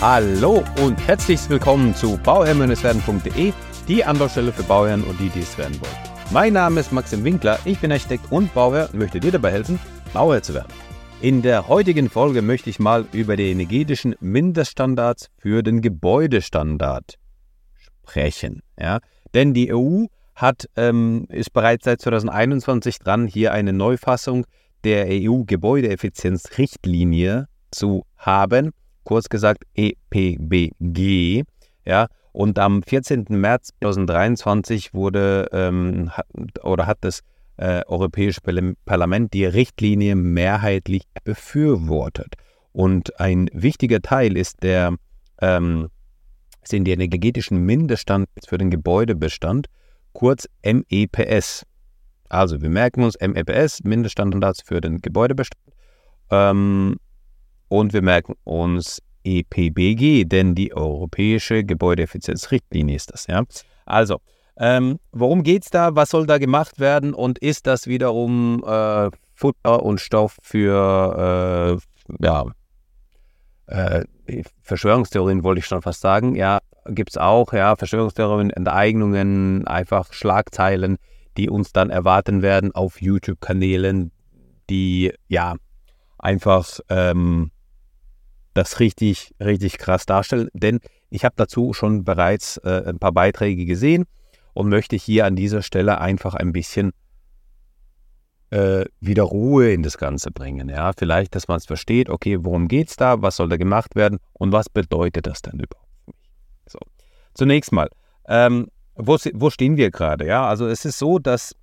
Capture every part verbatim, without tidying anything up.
Hallo und herzlich willkommen zu bauherr Bindestrich werden punkt de, die Anlaufstelle für Bauherren und die, die es werden wollen. Mein Name ist Maxim Winkler, ich bin Architekt und Bauherr und möchte dir dabei helfen, Bauherr zu werden. In der heutigen Folge möchte ich mal über die energetischen Mindeststandards für den Gebäudestandard sprechen. Ja? Denn die E U hat, ähm, ist bereits seit zwanzig einundzwanzig dran, hier eine Neufassung der E U-Gebäudeeffizienzrichtlinie zu haben. Kurz gesagt E P B G, ja, und am vierzehnten März zweitausenddreiundzwanzig wurde ähm, hat, oder hat das äh, Europäische Parlament die Richtlinie mehrheitlich befürwortet. Und ein wichtiger Teil ist der, ähm, sind die energetischen Mindeststandards für den Gebäudebestand, kurz M E P S. Also wir merken uns M E P S, Mindeststandards für den Gebäudebestand. Ähm, Und wir merken uns E P B G, denn die Europäische Gebäudeeffizienzrichtlinie ist das. Ja? Also, ähm, worum geht es da? Was soll da gemacht werden? Und ist das wiederum äh, Futter und Stoff für äh, ja, äh, Verschwörungstheorien, wollte ich schon fast sagen. Ja, gibt es auch, ja, Verschwörungstheorien, Enteignungen, einfach Schlagzeilen, die uns dann erwarten werden auf YouTube-Kanälen, die ja einfach ähm, das richtig, richtig krass darstellen, denn ich habe dazu schon bereits äh, ein paar Beiträge gesehen und möchte hier an dieser Stelle einfach ein bisschen äh, wieder Ruhe in das Ganze bringen. Ja? Vielleicht, dass man es versteht, okay, worum geht es da, was soll da gemacht werden und was bedeutet das denn überhaupt für mich? So. Zunächst mal, ähm, wo, wo stehen wir gerade? Ja? Also es ist so, dass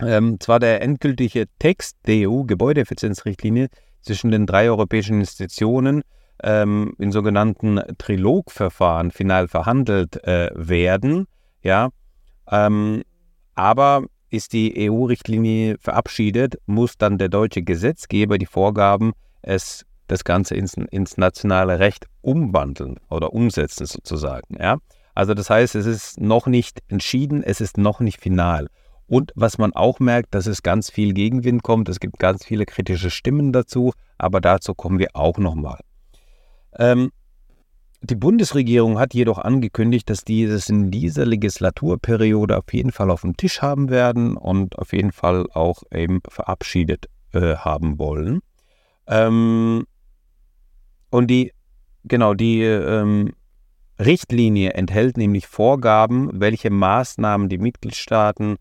Ähm, zwar der endgültige Text der E U-Gebäudeeffizienzrichtlinie zwischen den drei europäischen Institutionen ähm, in sogenannten Trilogverfahren final verhandelt äh, werden, ja, ähm, aber ist die E U-Richtlinie verabschiedet, muss dann der deutsche Gesetzgeber die Vorgaben, es, das Ganze ins, ins nationale Recht umwandeln oder umsetzen sozusagen. Ja. Also das heißt, es ist noch nicht entschieden, es ist noch nicht final. Und was man auch merkt, dass es ganz viel Gegenwind kommt. Es gibt ganz viele kritische Stimmen dazu, aber dazu kommen wir auch nochmal. Ähm, die Bundesregierung hat jedoch angekündigt, dass die es in dieser Legislaturperiode auf jeden Fall auf dem Tisch haben werden und auf jeden Fall auch eben verabschiedet äh, haben wollen. Ähm, und die, genau, die ähm, Richtlinie enthält nämlich Vorgaben, welche Maßnahmen die Mitgliedstaaten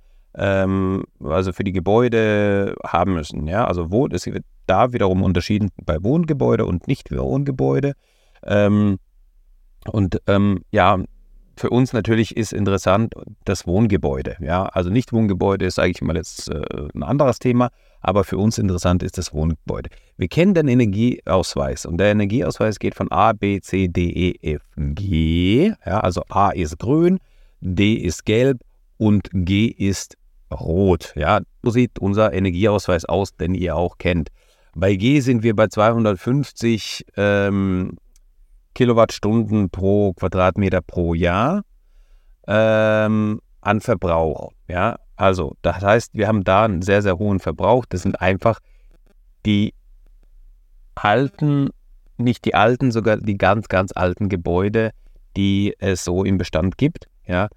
also für die Gebäude haben müssen. Ja? Also wo, es wird da wiederum unterschieden bei Wohngebäude und Nicht-Wohngebäude. Ähm, und ähm, ja, für uns natürlich ist interessant das Wohngebäude. Ja? Also Nicht-Wohngebäude ist eigentlich mal jetzt äh, ein anderes Thema, aber für uns interessant ist das Wohngebäude. Wir kennen den Energieausweis und der Energieausweis geht von A, B, C, D, E, F, G. Ja? Also A ist grün, D ist gelb und G ist rot, ja, so sieht unser Energieausweis aus, den ihr auch kennt. Bei G sind wir bei zweihundertfünfzig ähm, Kilowattstunden pro Quadratmeter pro Jahr ähm, an Verbrauch. Ja, also das heißt, wir haben da einen sehr, sehr hohen Verbrauch. Das sind einfach die alten, nicht die alten, sogar die ganz, ganz alten Gebäude, die es so im Bestand gibt, ja.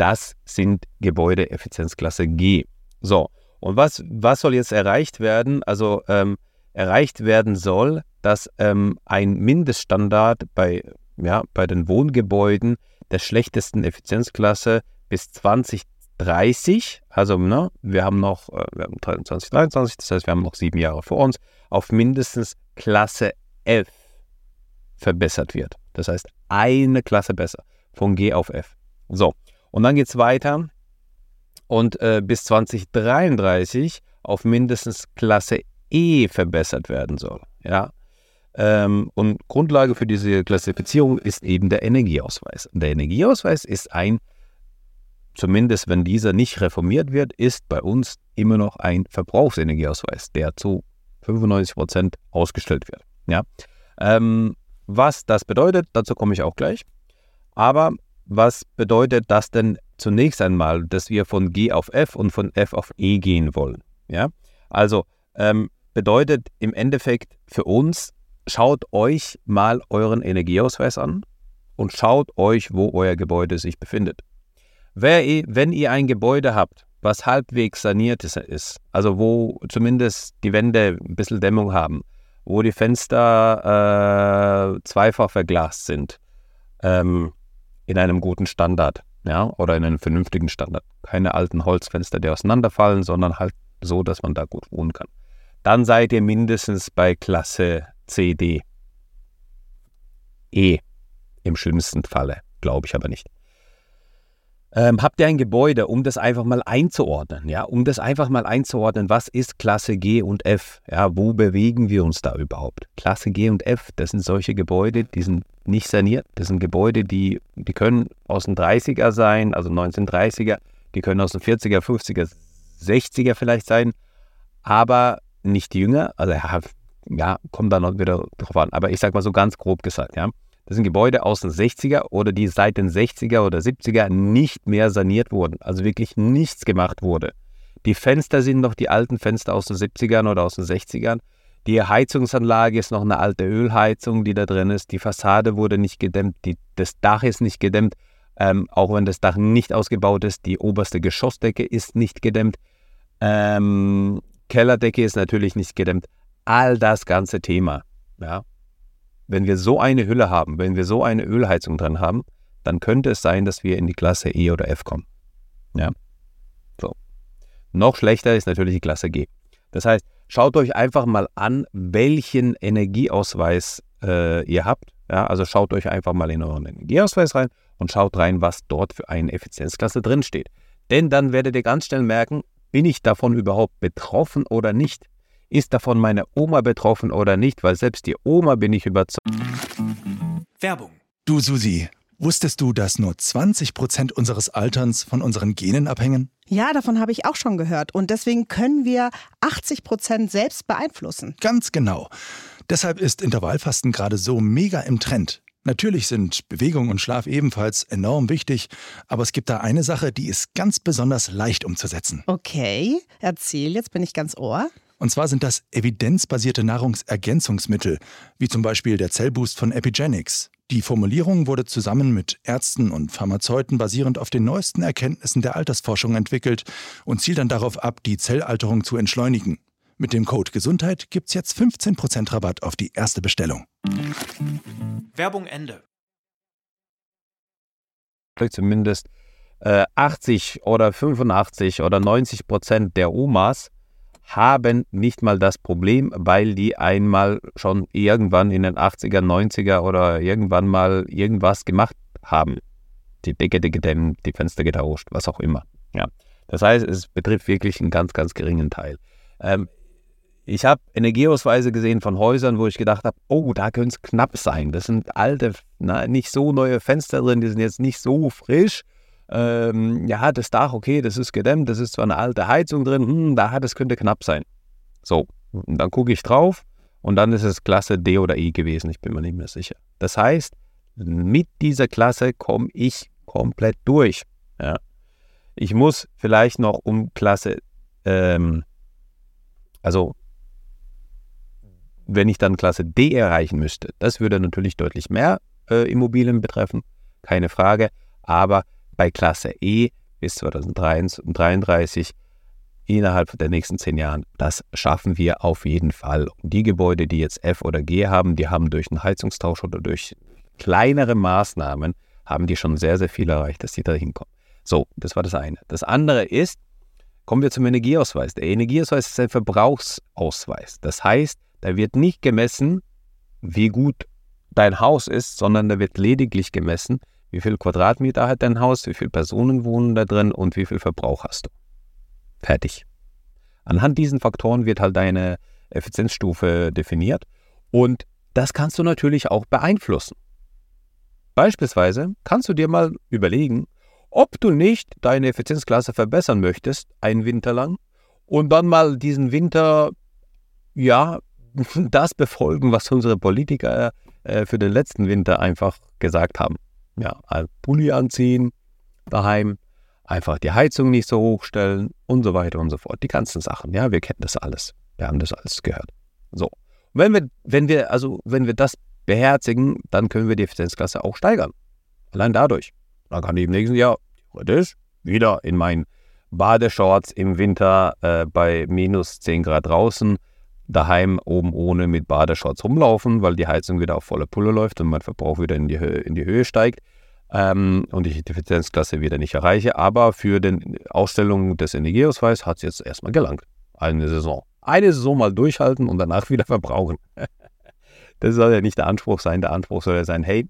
Das sind Gebäudeeffizienzklasse G. So, und was, was soll jetzt erreicht werden? Also ähm, erreicht werden soll, dass ähm, ein Mindeststandard bei, ja, bei den Wohngebäuden der schlechtesten Effizienzklasse bis zwanzig dreißig, also ne, wir haben noch äh, wir haben zwanzig dreiundzwanzig, das heißt wir haben noch sieben Jahre vor uns, auf mindestens Klasse F verbessert wird. Das heißt eine Klasse besser, von G auf F. So. Und dann geht es weiter und äh, bis zwanzig dreiunddreißig auf mindestens Klasse E verbessert werden soll. Ja? Ähm, und Grundlage für diese Klassifizierung ist eben der Energieausweis. Der Energieausweis ist ein, zumindest wenn dieser nicht reformiert wird, ist bei uns immer noch ein Verbrauchsenergieausweis, der zu fünfundneunzig Prozent ausgestellt wird. Ja? Ähm, was das bedeutet, dazu komme ich auch gleich. Aber was bedeutet das denn zunächst einmal, dass wir von G auf F und von F auf E gehen wollen? Ja? Also ähm, bedeutet im Endeffekt für uns, schaut euch mal euren Energieausweis an und schaut euch, wo euer Gebäude sich befindet. Wenn ihr ein Gebäude habt, was halbwegs saniert ist, also wo zumindest die Wände ein bisschen Dämmung haben, wo die Fenster äh, zweifach verglast sind, ähm, in einem guten Standard, ja, oder in einem vernünftigen Standard. Keine alten Holzfenster, die auseinanderfallen, sondern halt so, dass man da gut wohnen kann. Dann seid ihr mindestens bei Klasse C, D, E im schlimmsten Falle, glaube ich aber nicht. Ähm, habt ihr ein Gebäude, um das einfach mal einzuordnen, ja, um das einfach mal einzuordnen, was ist Klasse G und F, ja, wo bewegen wir uns da überhaupt? Klasse G und F, das sind solche Gebäude, die sind nicht saniert, das sind Gebäude, die, die können aus den dreißiger sein, also neunzehnhundertdreißiger, die können aus den vierziger, fünfziger, sechziger vielleicht sein, aber nicht jünger, also ja, ja kommt da noch wieder drauf an, aber ich sag mal so ganz grob gesagt, ja. Das sind Gebäude aus den sechziger oder die seit den sechziger oder siebziger nicht mehr saniert wurden. Also wirklich nichts gemacht wurde. Die Fenster sind noch die alten Fenster aus den siebzigern oder aus den sechzigern. Die Heizungsanlage ist noch eine alte Ölheizung, die da drin ist. Die Fassade wurde nicht gedämmt. Die, das Dach ist nicht gedämmt. Ähm, auch wenn das Dach nicht ausgebaut ist. Die oberste Geschossdecke ist nicht gedämmt. Ähm, Kellerdecke ist natürlich nicht gedämmt. All das ganze Thema, ja. Wenn wir so eine Hülle haben, wenn wir so eine Ölheizung dran haben, dann könnte es sein, dass wir in die Klasse E oder F kommen. Ja. So. Noch schlechter ist natürlich die Klasse G. Das heißt, schaut euch einfach mal an, welchen Energieausweis äh, ihr habt. Ja, also schaut euch einfach mal in euren Energieausweis rein und schaut rein, was dort für eine Effizienzklasse drin steht. Denn dann werdet ihr ganz schnell merken, bin ich davon überhaupt betroffen oder nicht? Ist davon meine Oma betroffen oder nicht? Weil selbst die Oma bin ich überzeugt. Werbung. Du Susi, wusstest du, dass nur zwanzig Prozent unseres Alterns von unseren Genen abhängen? Ja, davon habe ich auch schon gehört. Und deswegen können wir achtzig Prozent selbst beeinflussen. Ganz genau. Deshalb ist Intervallfasten gerade so mega im Trend. Natürlich sind Bewegung und Schlaf ebenfalls enorm wichtig, aber es gibt da eine Sache, die ist ganz besonders leicht umzusetzen. Okay, erzähl, jetzt bin ich ganz ohr. Und zwar sind das evidenzbasierte Nahrungsergänzungsmittel, wie zum Beispiel der Zellboost von Epigenics. Die Formulierung wurde zusammen mit Ärzten und Pharmazeuten basierend auf den neuesten Erkenntnissen der Altersforschung entwickelt und zielt dann darauf ab, die Zellalterung zu entschleunigen. Mit dem Code Gesundheit gibt's jetzt fünfzehn Prozent Rabatt auf die erste Bestellung. Werbung Ende. Zumindest äh, achtzig oder fünfundachtzig oder neunzig Prozent der Omas haben nicht mal das Problem, weil die einmal schon irgendwann in den achtziger, neunziger oder irgendwann mal irgendwas gemacht haben. Die Decke gedämmt, die Fenster getauscht, was auch immer. Ja. Das heißt, es betrifft wirklich einen ganz, ganz geringen Teil. Ähm, ich habe Energieausweise gesehen von Häusern, wo ich gedacht habe, oh, da könnte es knapp sein. Das sind alte, na, nicht so neue Fenster drin, die sind jetzt nicht so frisch. Ähm, ja, das Dach, okay, das ist gedämmt, das ist zwar eine alte Heizung drin, hm, da, das könnte knapp sein. So, und dann gucke ich drauf und dann ist es Klasse D oder E gewesen, ich bin mir nicht mehr sicher. Das heißt, mit dieser Klasse komme ich komplett durch. Ja. Ich muss vielleicht noch um Klasse, ähm, also wenn ich dann Klasse D erreichen müsste, das würde natürlich deutlich mehr äh, Immobilien betreffen, keine Frage, aber bei Klasse E bis zweitausenddreiunddreißig innerhalb der nächsten zehn Jahren. Das schaffen wir auf jeden Fall. Und die Gebäude, die jetzt F oder G haben, die haben durch einen Heizungstausch oder durch kleinere Maßnahmen, haben die schon sehr, sehr viel erreicht, dass die da hinkommen. So, das war das eine. Das andere ist, kommen wir zum Energieausweis. Der Energieausweis ist ein Verbrauchsausweis. Das heißt, da wird nicht gemessen, wie gut dein Haus ist, sondern da wird lediglich gemessen, wie viel Quadratmeter hat dein Haus, wie viele Personen wohnen da drin und wie viel Verbrauch hast du. Fertig. Anhand diesen Faktoren wird halt deine Effizienzstufe definiert und das kannst du natürlich auch beeinflussen. Beispielsweise kannst du dir mal überlegen, ob du nicht deine Effizienzklasse verbessern möchtest, einen Winter lang, und dann mal diesen Winter, ja, das befolgen, was unsere Politiker äh, für den letzten Winter einfach gesagt haben. Ja, ein Pulli anziehen, daheim, einfach die Heizung nicht so hoch stellen und so weiter und so fort. Die ganzen Sachen, ja, wir kennen das alles. Wir haben das alles gehört. So, Und wenn wir, wenn wir, also wenn wir das beherzigen, dann können wir die Effizienzklasse auch steigern. Allein dadurch. Dann kann ich im nächsten Jahr theoretisch wieder in meinen Badeshorts im Winter äh, bei minus zehn Grad draußen, daheim oben ohne mit Badeshorts rumlaufen, weil die Heizung wieder auf volle Pulle läuft und mein Verbrauch wieder in die Höhe, in die Höhe steigt ähm, und ich die Effizienzklasse wieder nicht erreiche. Aber für die Ausstellung des Energieausweises hat es jetzt erstmal gelangt. Eine Saison. Eine Saison mal durchhalten und danach wieder verbrauchen. Das soll ja nicht der Anspruch sein. Der Anspruch soll ja sein, hey,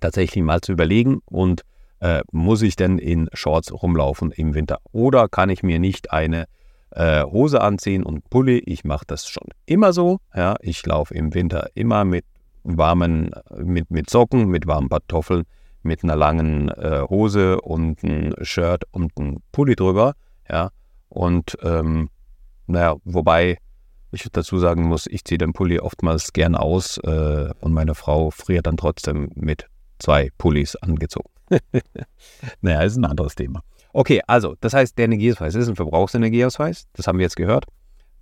tatsächlich mal zu überlegen und äh, muss ich denn in Shorts rumlaufen im Winter? Oder kann ich mir nicht eine äh, Hose anziehen und Pulli? Ich mache das schon immer so. Ja, ich laufe im Winter immer mit warmen, mit, mit Socken, mit warmen Pantoffeln, mit einer langen äh, Hose und ein Shirt und ein Pulli drüber. Ja, und ähm, naja, wobei ich dazu sagen muss, ich ziehe den Pulli oftmals gern aus äh, und meine Frau friert dann trotzdem mit zwei Pullis angezogen. Naja, ist ein anderes Thema. Okay, also, das heißt, der Energieausweis ist ein Verbrauchsenergieausweis, das haben wir jetzt gehört,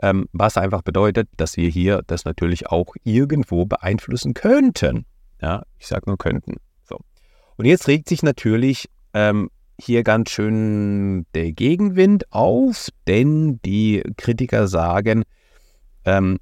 ähm, was einfach bedeutet, dass wir hier das natürlich auch irgendwo beeinflussen könnten. Ja, ich sage nur könnten. So. Und jetzt regt sich natürlich ähm, hier ganz schön der Gegenwind auf, denn die Kritiker sagen, ähm,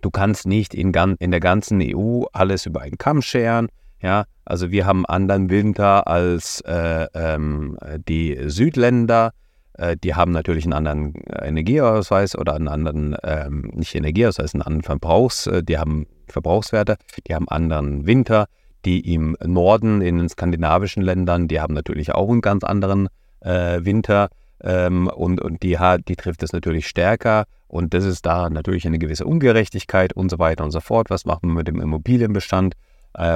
du kannst nicht in, in der ganzen E U alles über einen Kamm scheren. Ja, also wir haben einen anderen Winter als äh, ähm, die Südländer. Äh, die haben natürlich einen anderen Energieausweis oder einen anderen, ähm, nicht Energieausweis, einen anderen Verbrauchs, äh, die haben Verbrauchswerte, die haben einen anderen Winter. Die im Norden, in den skandinavischen Ländern, die haben natürlich auch einen ganz anderen äh, Winter. Ähm, und und die, die trifft es natürlich stärker. Und das ist da natürlich eine gewisse Ungerechtigkeit und so weiter und so fort. Was machen wir mit dem Immobilienbestand?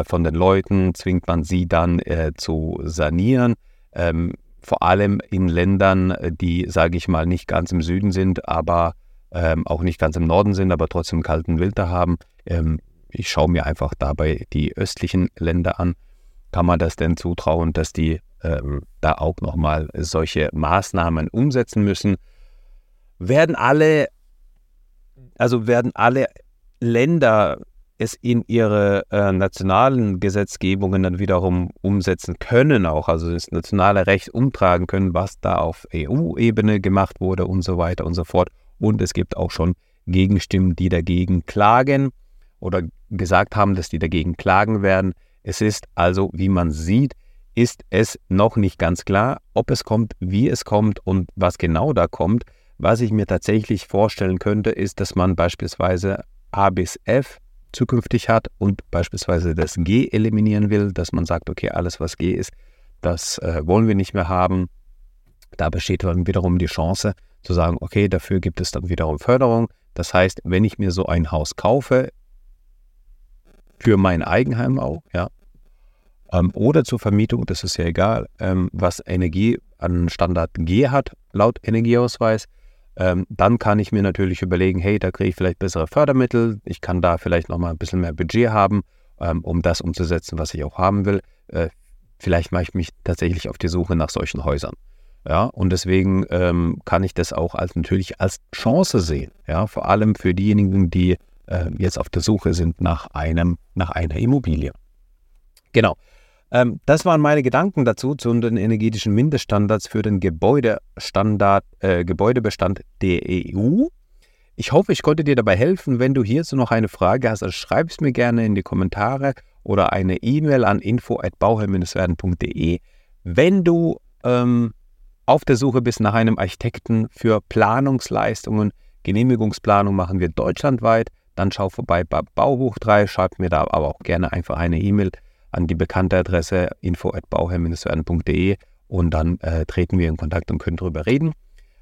Von den Leuten zwingt man sie dann äh, zu sanieren, ähm, vor allem in Ländern, die, sage ich mal, nicht ganz im Süden sind, aber ähm, auch nicht ganz im Norden sind, aber trotzdem kalten Winter haben. Ähm, ich schaue mir einfach dabei die östlichen Länder an. Kann man das denn zutrauen, dass die ähm, da auch nochmal solche Maßnahmen umsetzen müssen? Werden alle, also werden alle Länder es in ihre äh, nationalen Gesetzgebungen dann wiederum umsetzen können auch, also das nationale Recht umtragen können, was da auf E U-Ebene gemacht wurde und so weiter und so fort. Und es gibt auch schon Gegenstimmen, die dagegen klagen oder gesagt haben, dass die dagegen klagen werden. Es ist also, wie man sieht, ist es noch nicht ganz klar, ob es kommt, wie es kommt und was genau da kommt. Was ich mir tatsächlich vorstellen könnte, ist, dass man beispielsweise A bis F zukünftig hat und beispielsweise das G eliminieren will, dass man sagt, okay, alles was G ist, das äh, wollen wir nicht mehr haben. Da besteht dann wiederum die Chance zu sagen, okay, dafür gibt es dann wiederum Förderung. Das heißt, wenn ich mir so ein Haus kaufe, für mein Eigenheim auch, ja, ähm, oder zur Vermietung, das ist ja egal, ähm, was Energie an Standard G hat, laut Energieausweis, Ähm, dann kann ich mir natürlich überlegen, hey, da kriege ich vielleicht bessere Fördermittel, ich kann da vielleicht nochmal ein bisschen mehr Budget haben, ähm, um das umzusetzen, was ich auch haben will. Äh, vielleicht mache ich mich tatsächlich auf die Suche nach solchen Häusern. Ja, und deswegen ähm, kann ich das auch als natürlich als Chance sehen. Ja, vor allem für diejenigen, die äh, jetzt auf der Suche sind nach einem, nach einer Immobilie. Genau. Das waren meine Gedanken dazu zu den energetischen Mindeststandards für den Gebäudestandard, äh, Gebäudebestand der E U. Ich hoffe, ich konnte dir dabei helfen. Wenn du hierzu noch eine Frage hast, also schreib es mir gerne in die Kommentare oder eine E-Mail an info at bauherr dash werden punkt de. Wenn du ähm, auf der Suche bist nach einem Architekten für Planungsleistungen, Genehmigungsplanung machen wir deutschlandweit, dann schau vorbei bei Baubuch drei, schreib mir da aber auch gerne einfach eine E-Mail an die bekannte Adresse info at bauherr dash werden punkt de und dann äh, treten wir in Kontakt und können drüber reden.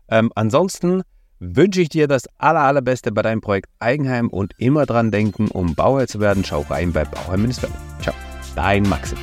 Ähm, ansonsten wünsche ich dir das aller, allerbeste bei deinem Projekt Eigenheim und immer dran denken, um Bauherr zu werden. Schau rein bei bauherr dash werden. Ciao, dein Maxim.